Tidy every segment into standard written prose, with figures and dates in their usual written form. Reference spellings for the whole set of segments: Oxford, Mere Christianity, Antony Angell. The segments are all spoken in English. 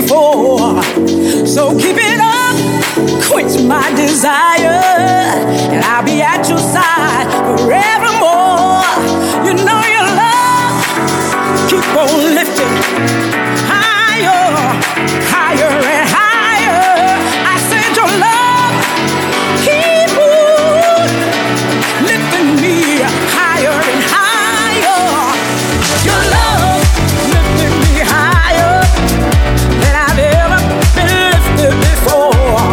before. So keep it up, quench my desire, and I'll be at your side forevermore. You know your love, keep on lifting higher, higher and higher. I said your love, keep on lifting me higher and higher. Your love lifting me higher than I've ever been lifted before.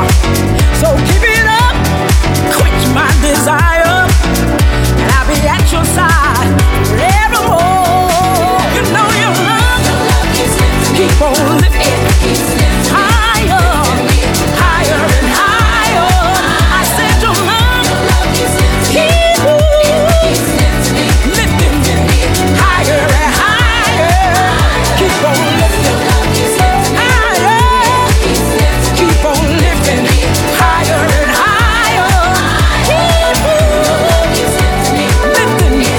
So keep it up, quench my desire, and I'll be at your side forevermore. You know your love is lifting, keep on lifting, keeps lifting higher, higher and higher. I said your love is lifting, keep lifting me higher and higher. Keep on lifting, higher. Keep on lifting, higher and higher. Keep lifting, lifting higher and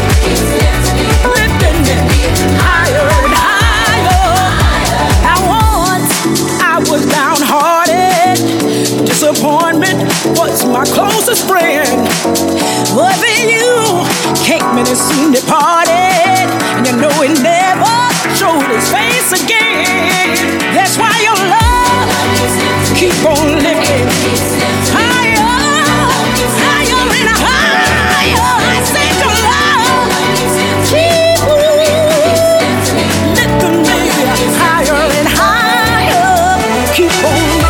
higher. Now once I was downhearted, disappointment was my closest friend, but then you came and it soon departed, and you know it never showed its face again. That's why your love keep on lifting higher, higher and higher. I said your love keep lifting me higher and higher. Keep on lifting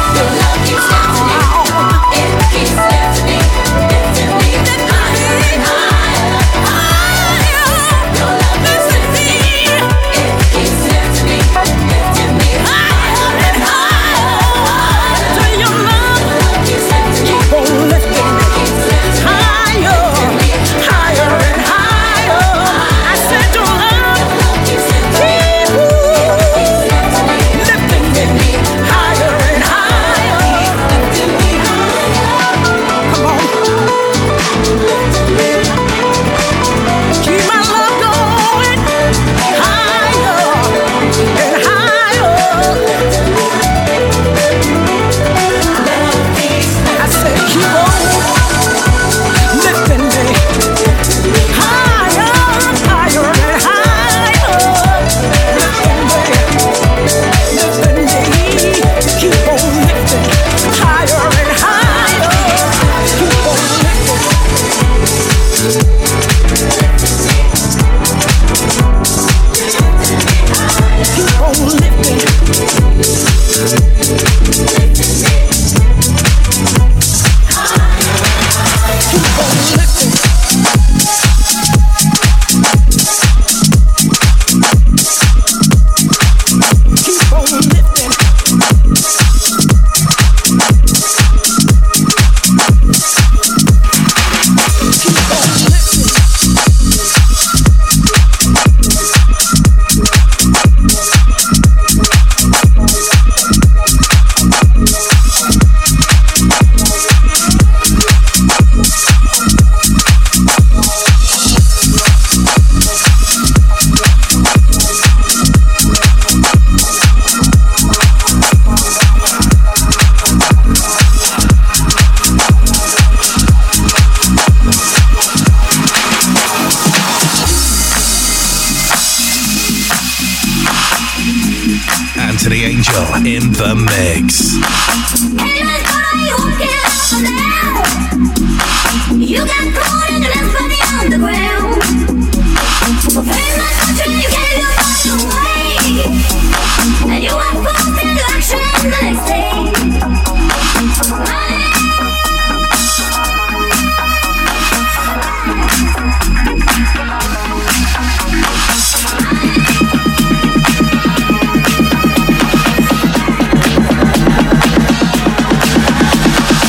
Antony Angell in the mix. You got gold and that's money on the ground. Praise my country, you gave your life away, and you are forced into action the next day. Money.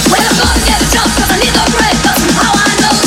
Well, I'm gonna get a job, cause I need the bread. That's how I know.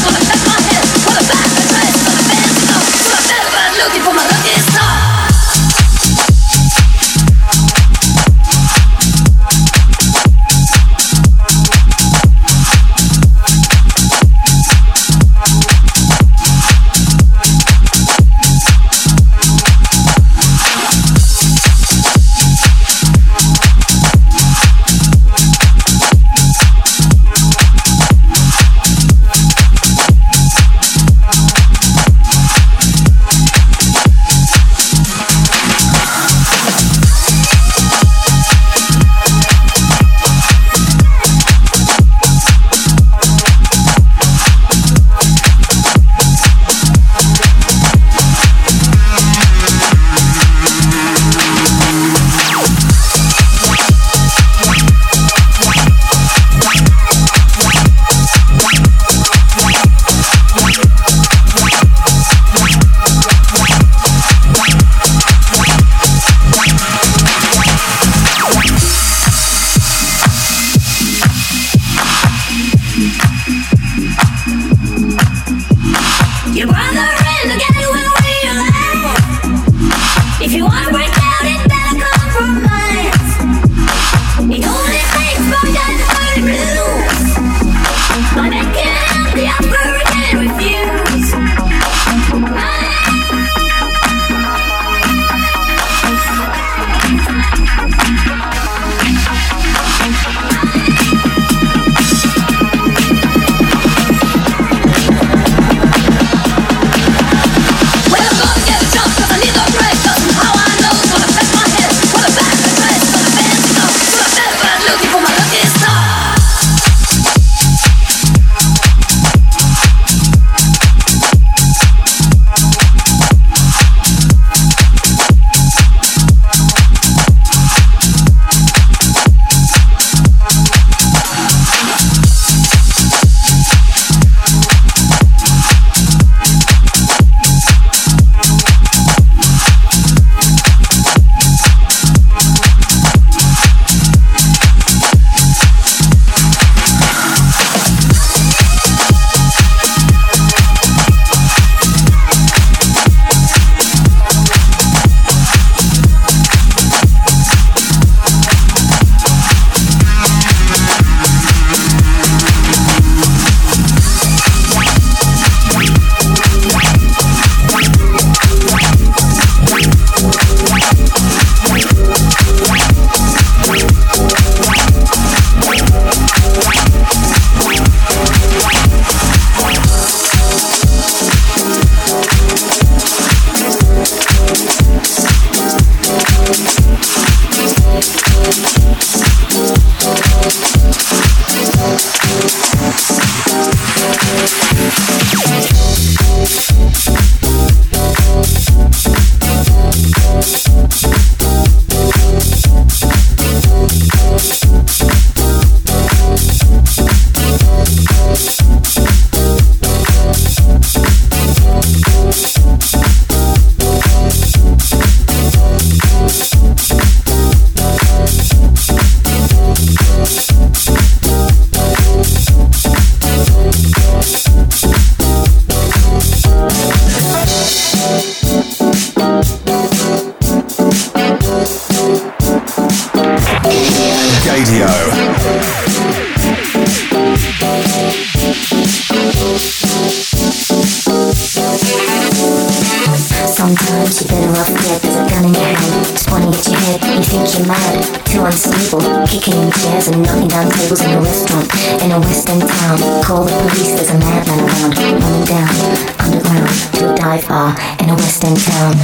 Sometimes you've been off grip, there's a gun in your hand, just pointing at your head, you think you're mad, too unstable, kicking in chairs and knocking down tables in a restaurant, in a western town, call the police, there's a madman around, running down, underground, to a dive bar, in a western town.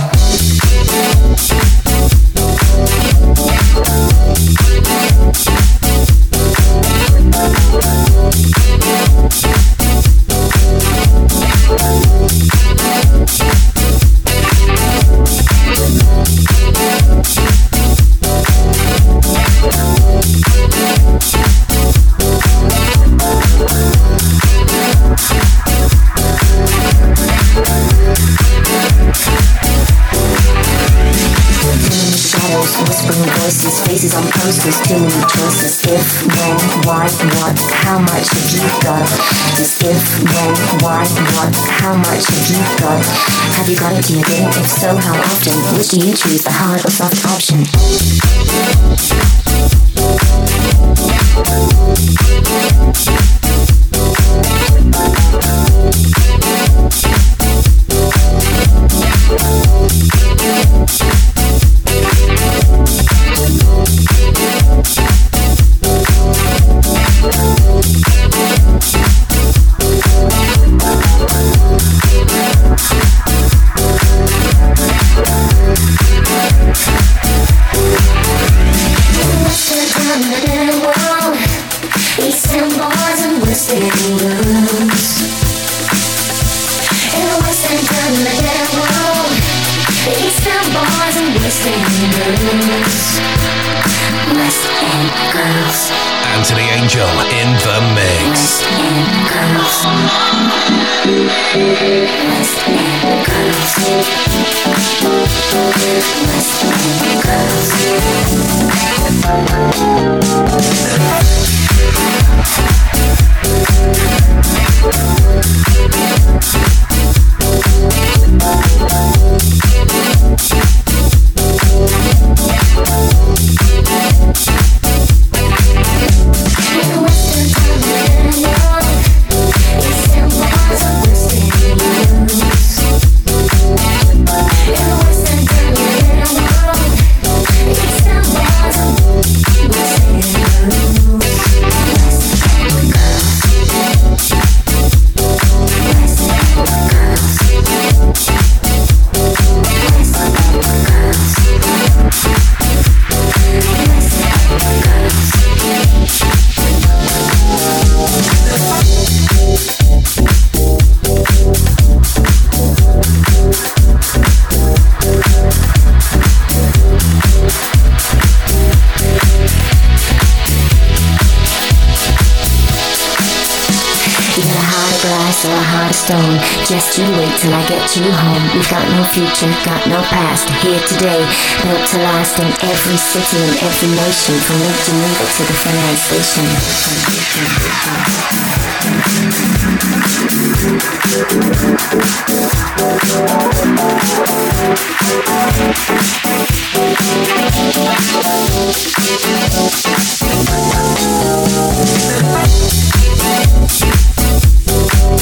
Faces on posters, too many choices. If, when, why, what, how much have you got? Just if, when, why, what, how much have you got? Have you got it? Do you get it? If so, how often? Which do you choose, the hard or soft option? Antony Angell in the mix. Stone. Just you wait till I get you home. We've got no future, got no past. Here today, built to last in every city and every nation, from Lake Geneva to the Finland Station.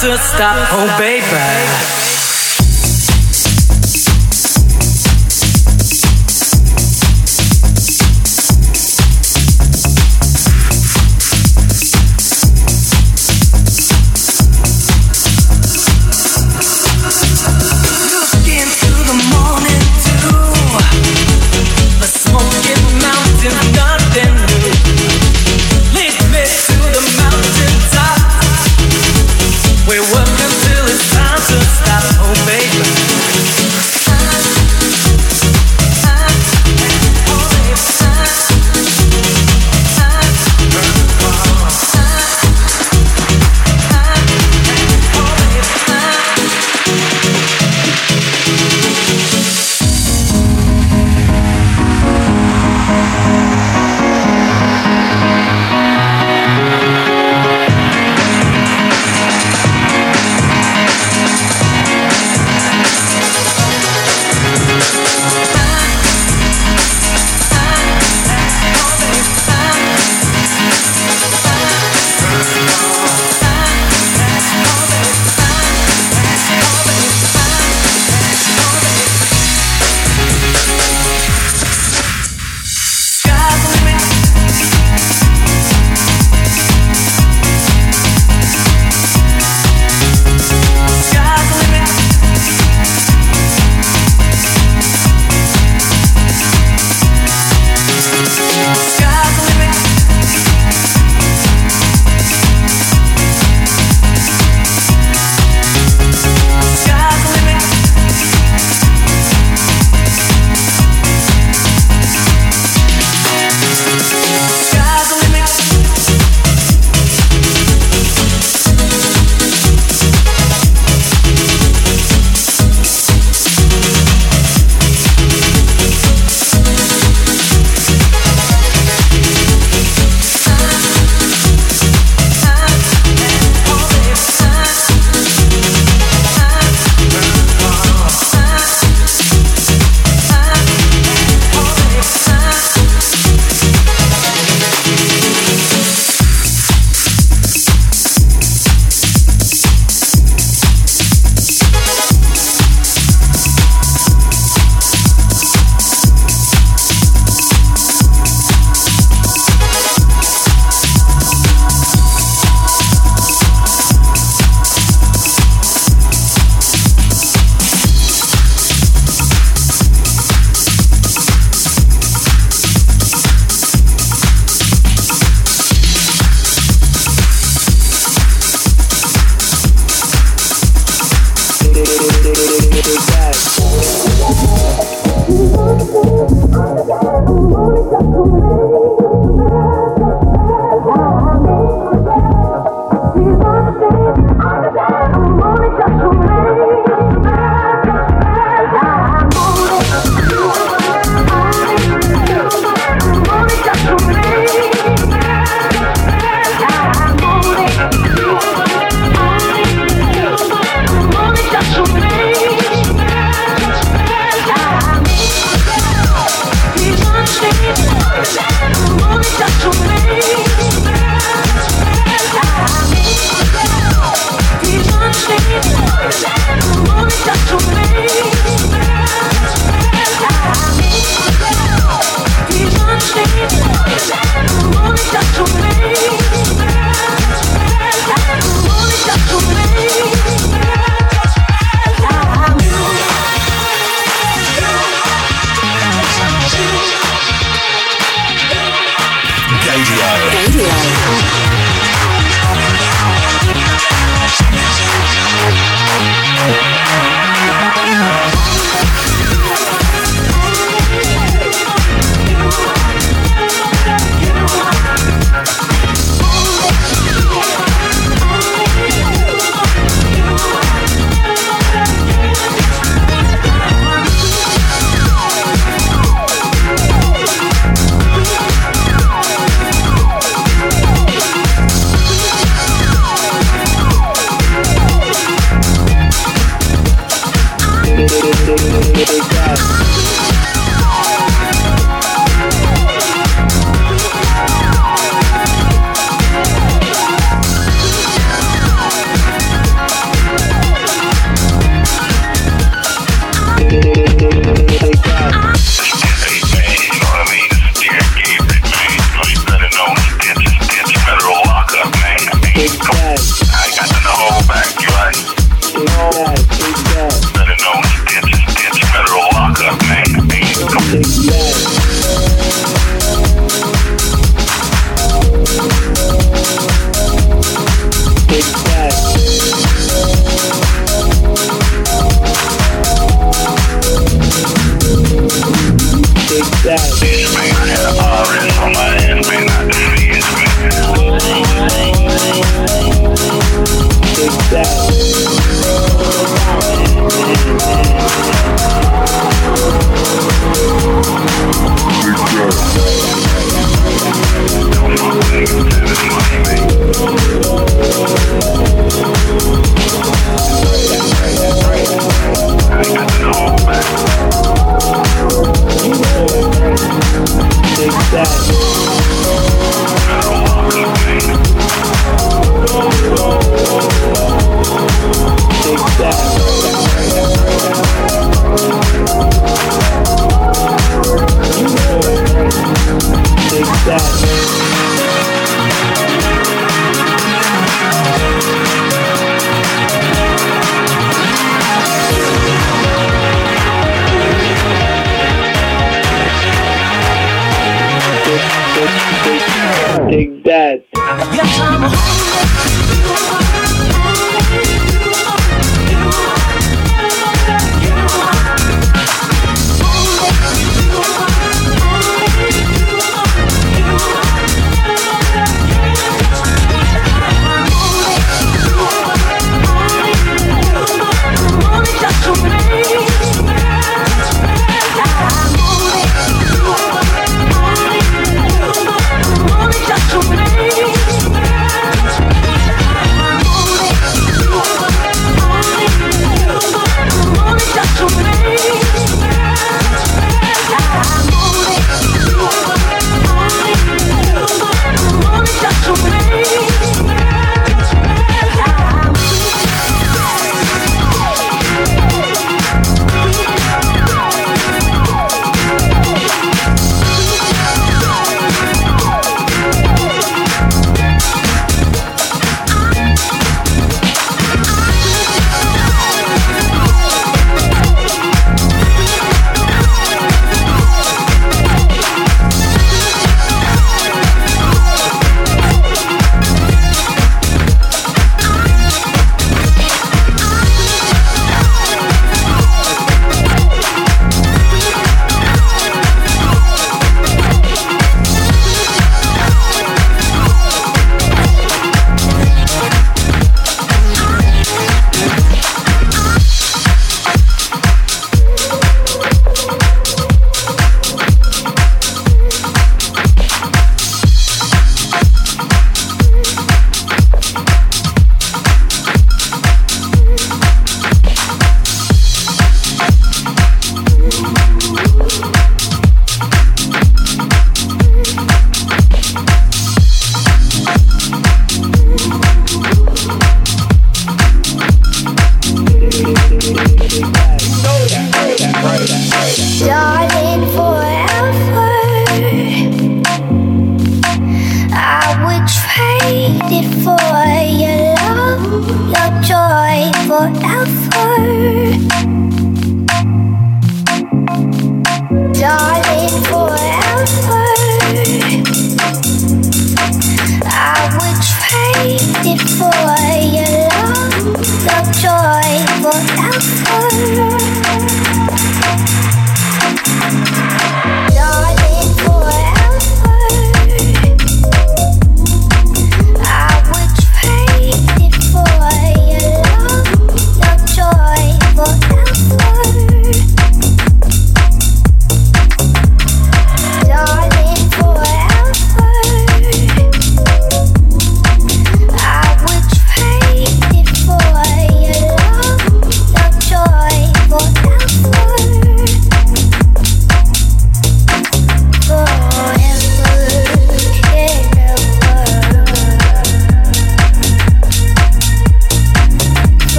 to stop, oh baby.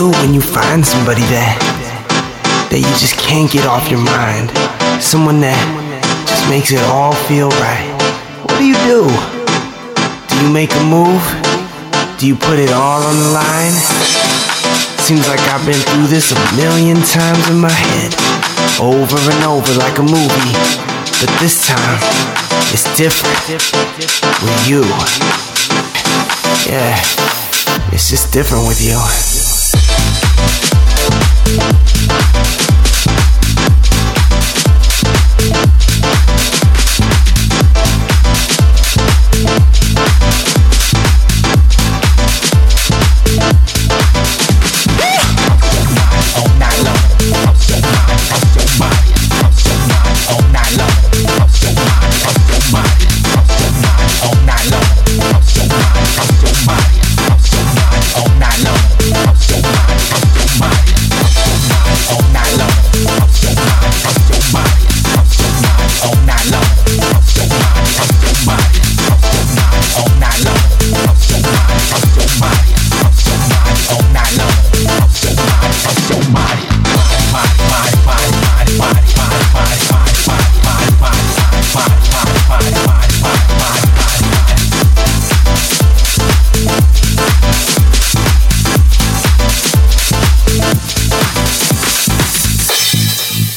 feel when you find somebody that you just can't get off your mind? Someone that just makes it all feel right. What do you do? Do you make a move? Do you put it all on the line? Seems like I've been through this a million times in my head, over and over like a movie. But this time, it's different with you. Yeah, it's just different with you.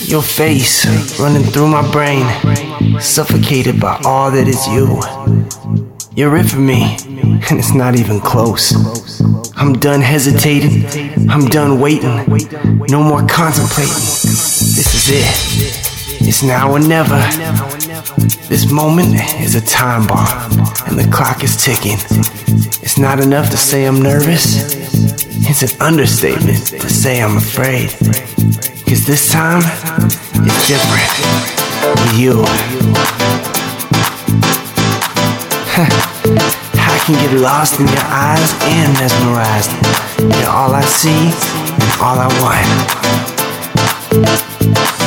Your face running through my brain, suffocated by all that is you. You're it for me, and it's not even close. I'm done hesitating, I'm done waiting, no more contemplating. This is it, it's now or never. This moment is a time bomb, and the clock is ticking. It's not enough to say I'm nervous, it's an understatement to say I'm afraid. Cause this time, it's different with you. I can get lost in your eyes and mesmerized. You're all I see and all I want.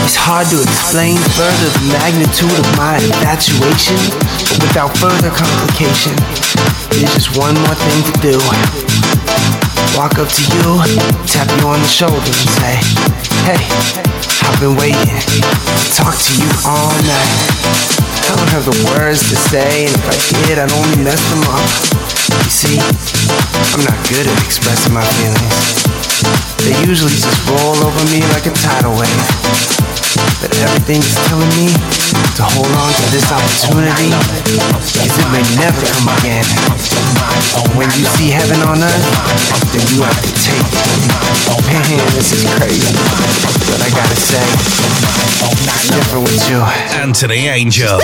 It's hard to explain further the magnitude of my infatuation, but without further complication, there's just one more thing to do. Walk up to you, tap you on the shoulder and say, "Hey, I've been waiting to talk to you all night." I don't have the words to say, and if I did, I'd only mess them up. You see, I'm not good at expressing my feelings. They usually just roll over me like a tidal wave. But everything's telling me to hold on to this opportunity, cause it may never come again. When you see heaven on earth, then you have to take it. Man, this is crazy, but I gotta say, it's different with you. Antony Angell.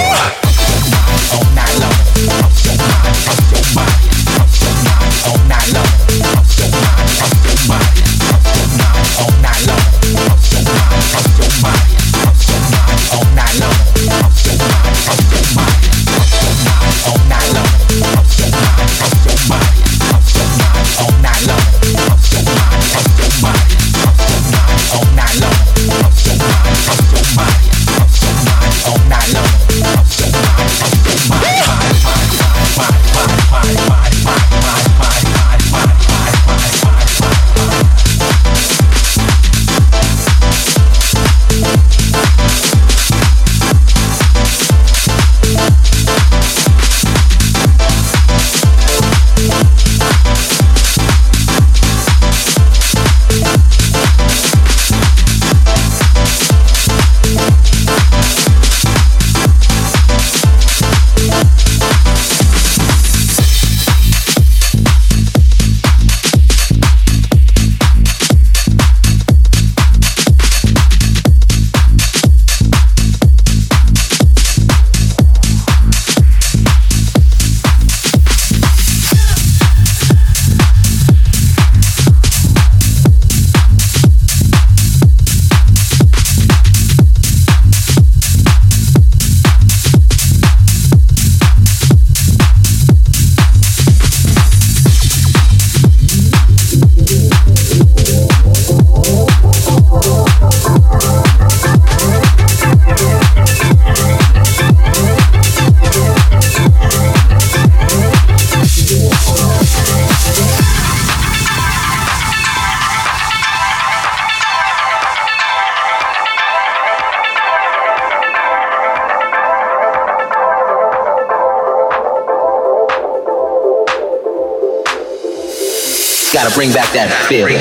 Gotta bring back that feeling.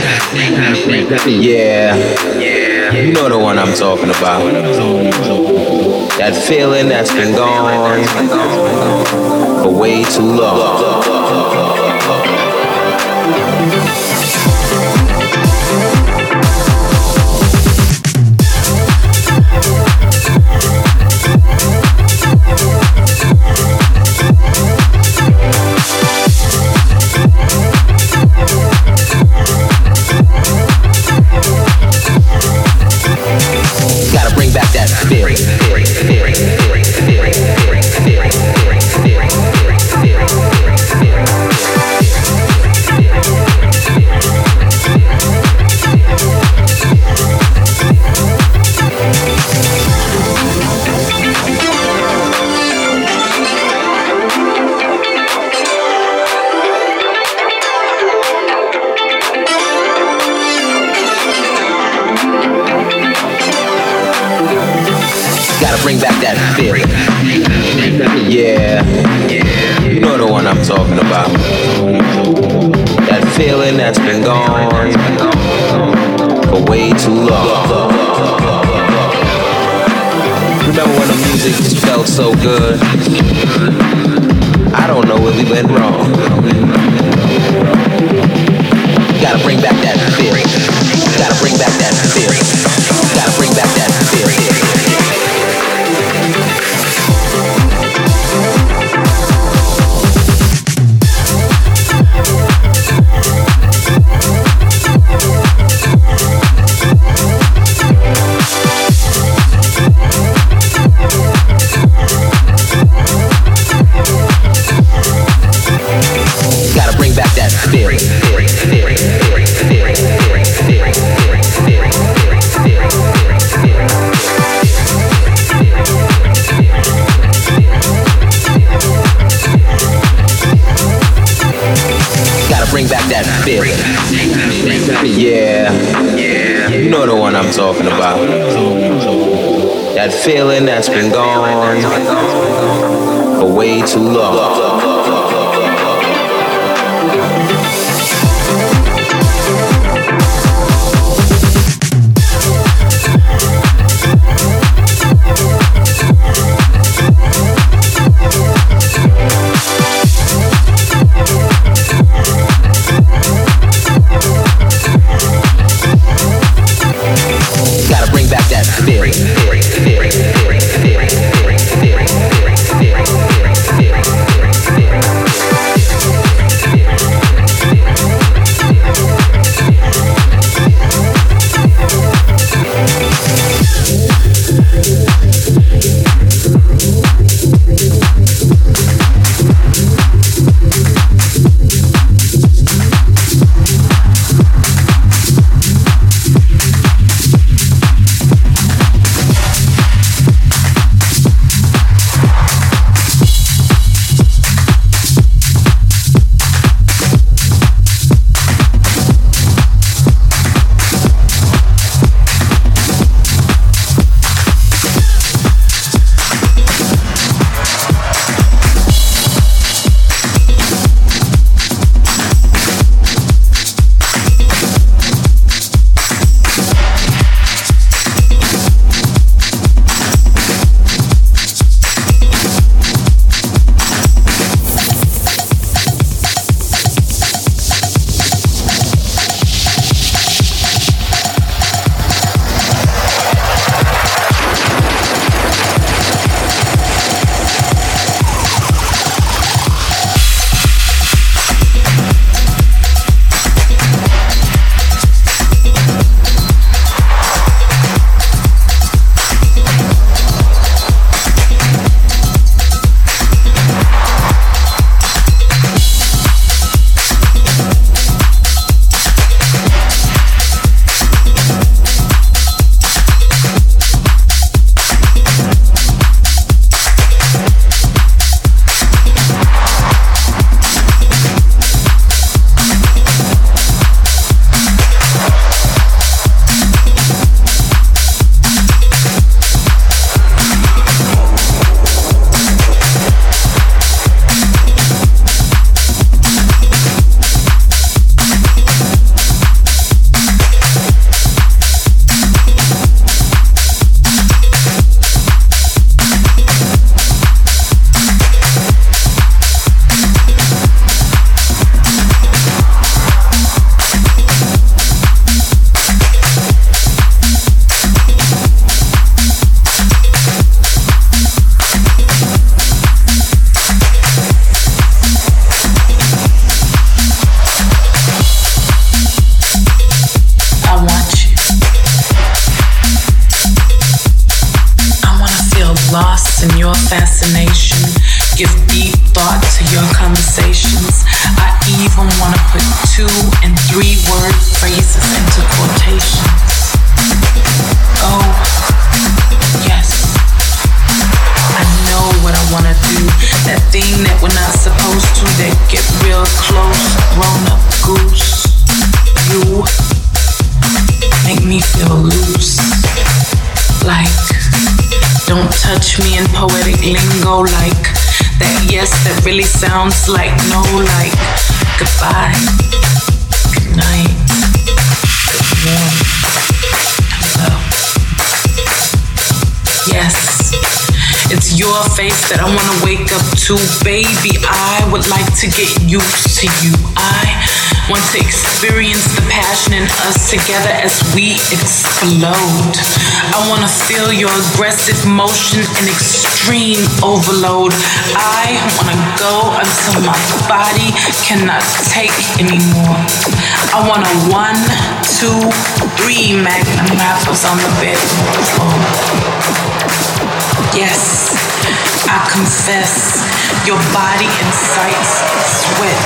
Yeah, you know the one I'm talking about. That feeling that's been gone for way too long. Yeah, you know the one I'm talking about. That feeling that's been gone for way too long. Remember when the music just felt so good? I don't know if we went wrong. Gotta bring back that feeling. Gotta bring back that feeling. Gotta bring back that feeling. Yeah, you know the one I'm talking about. That feeling that's been gone for way too long. and your fascination. Give deep thought to your conversations. I even want to put 2 and 3 word phrases into quotations. Oh, yes, I know what I want to do. That thing that we're not supposed to, that get real close, grown up goose. You make me feel loose, like don't touch me in poetic lingo, like that yes that really sounds like no, like goodbye, good night, good morning, hello. Yes, it's your face that I want to wake up to, baby. I would like to get used to you. I want to experience the passion in us together as we explode. I want to feel your aggressive motion and extreme overload. I want to go until my body cannot take anymore. I want a 1, 2, 3 Magnum apples on the bedroom floor. Yes, I confess, your body incites sweat,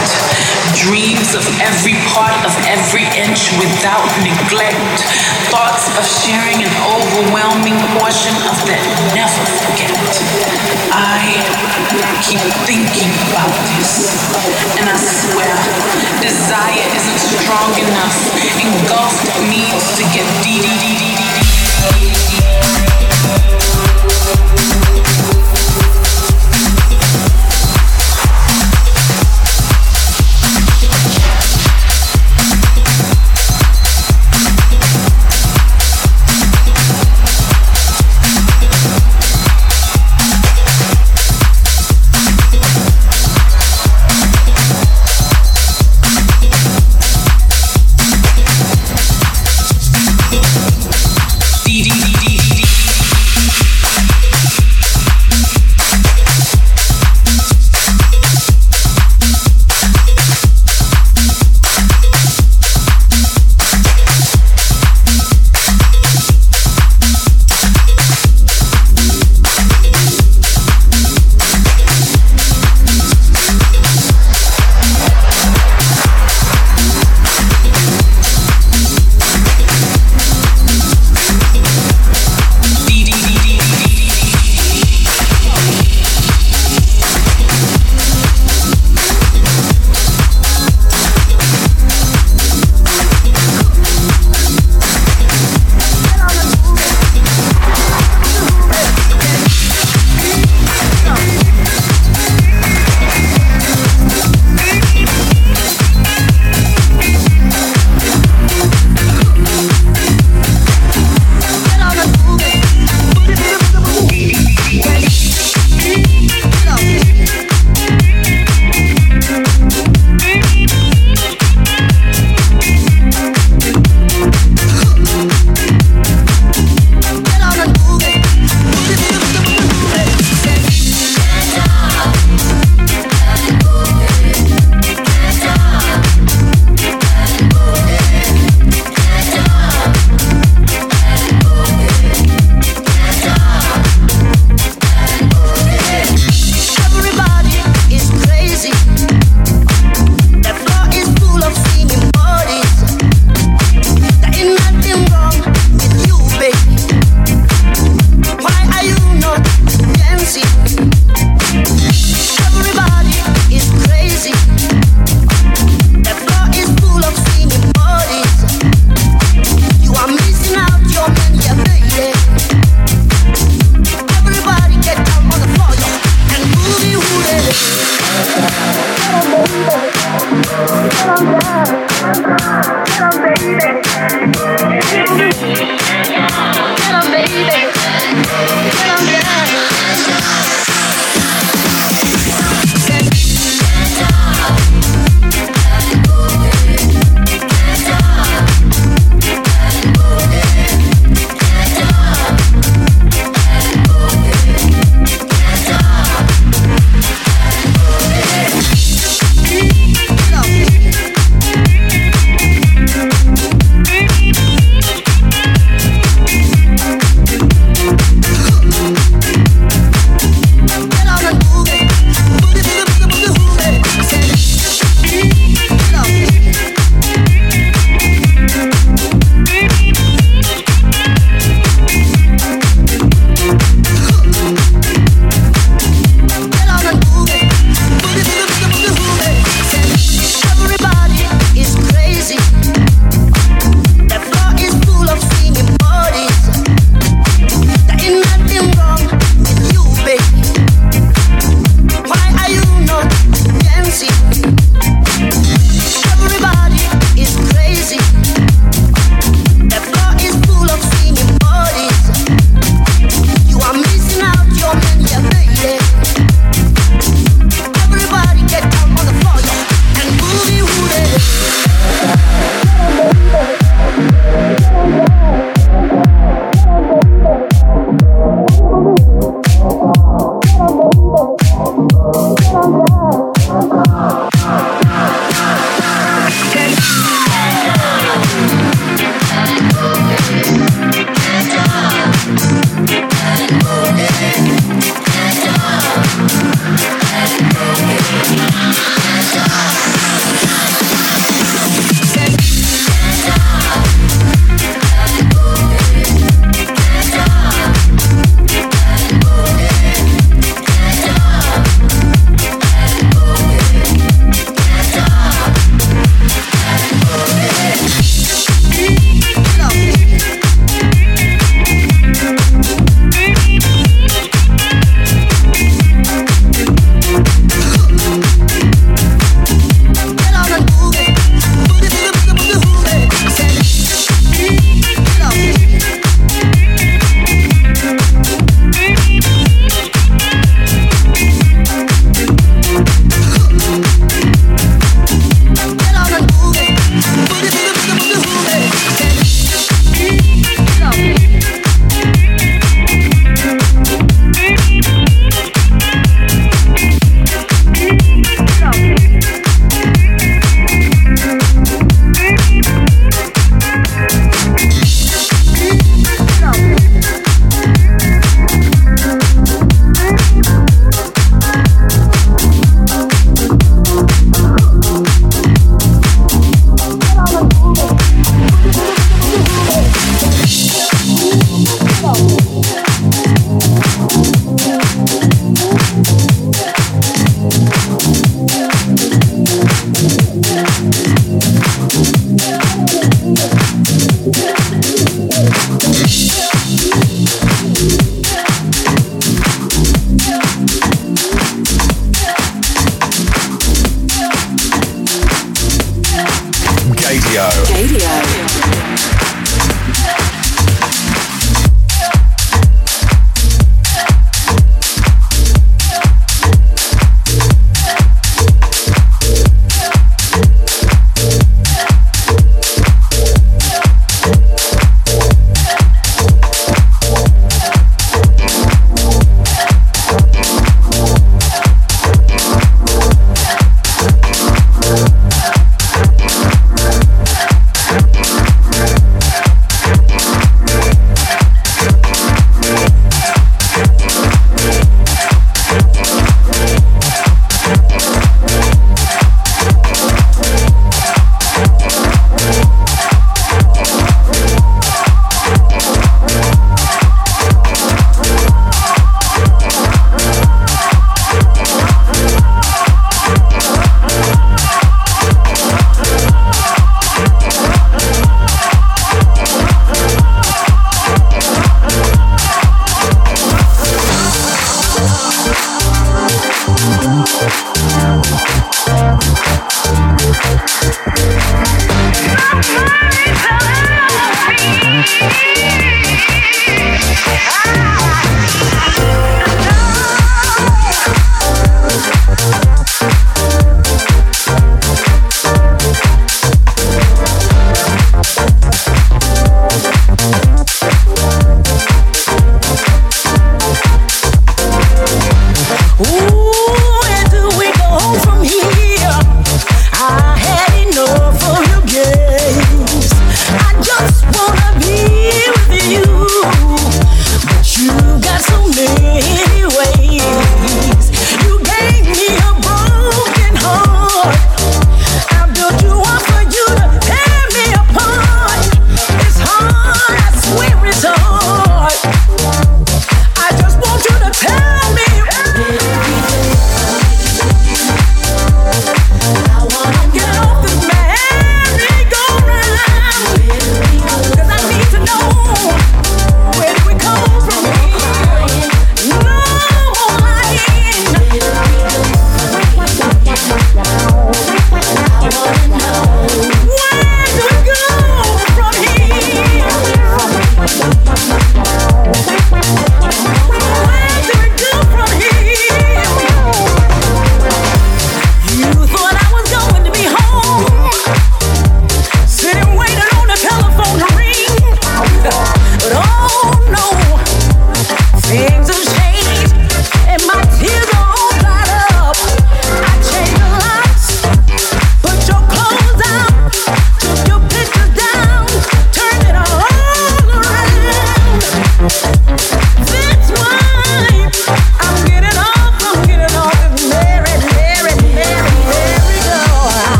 dreams of every part of every inch without neglect, thoughts of sharing an overwhelming portion of that never forget. I keep thinking about this, and I swear, desire isn't strong enough, engulfed needs to get deep.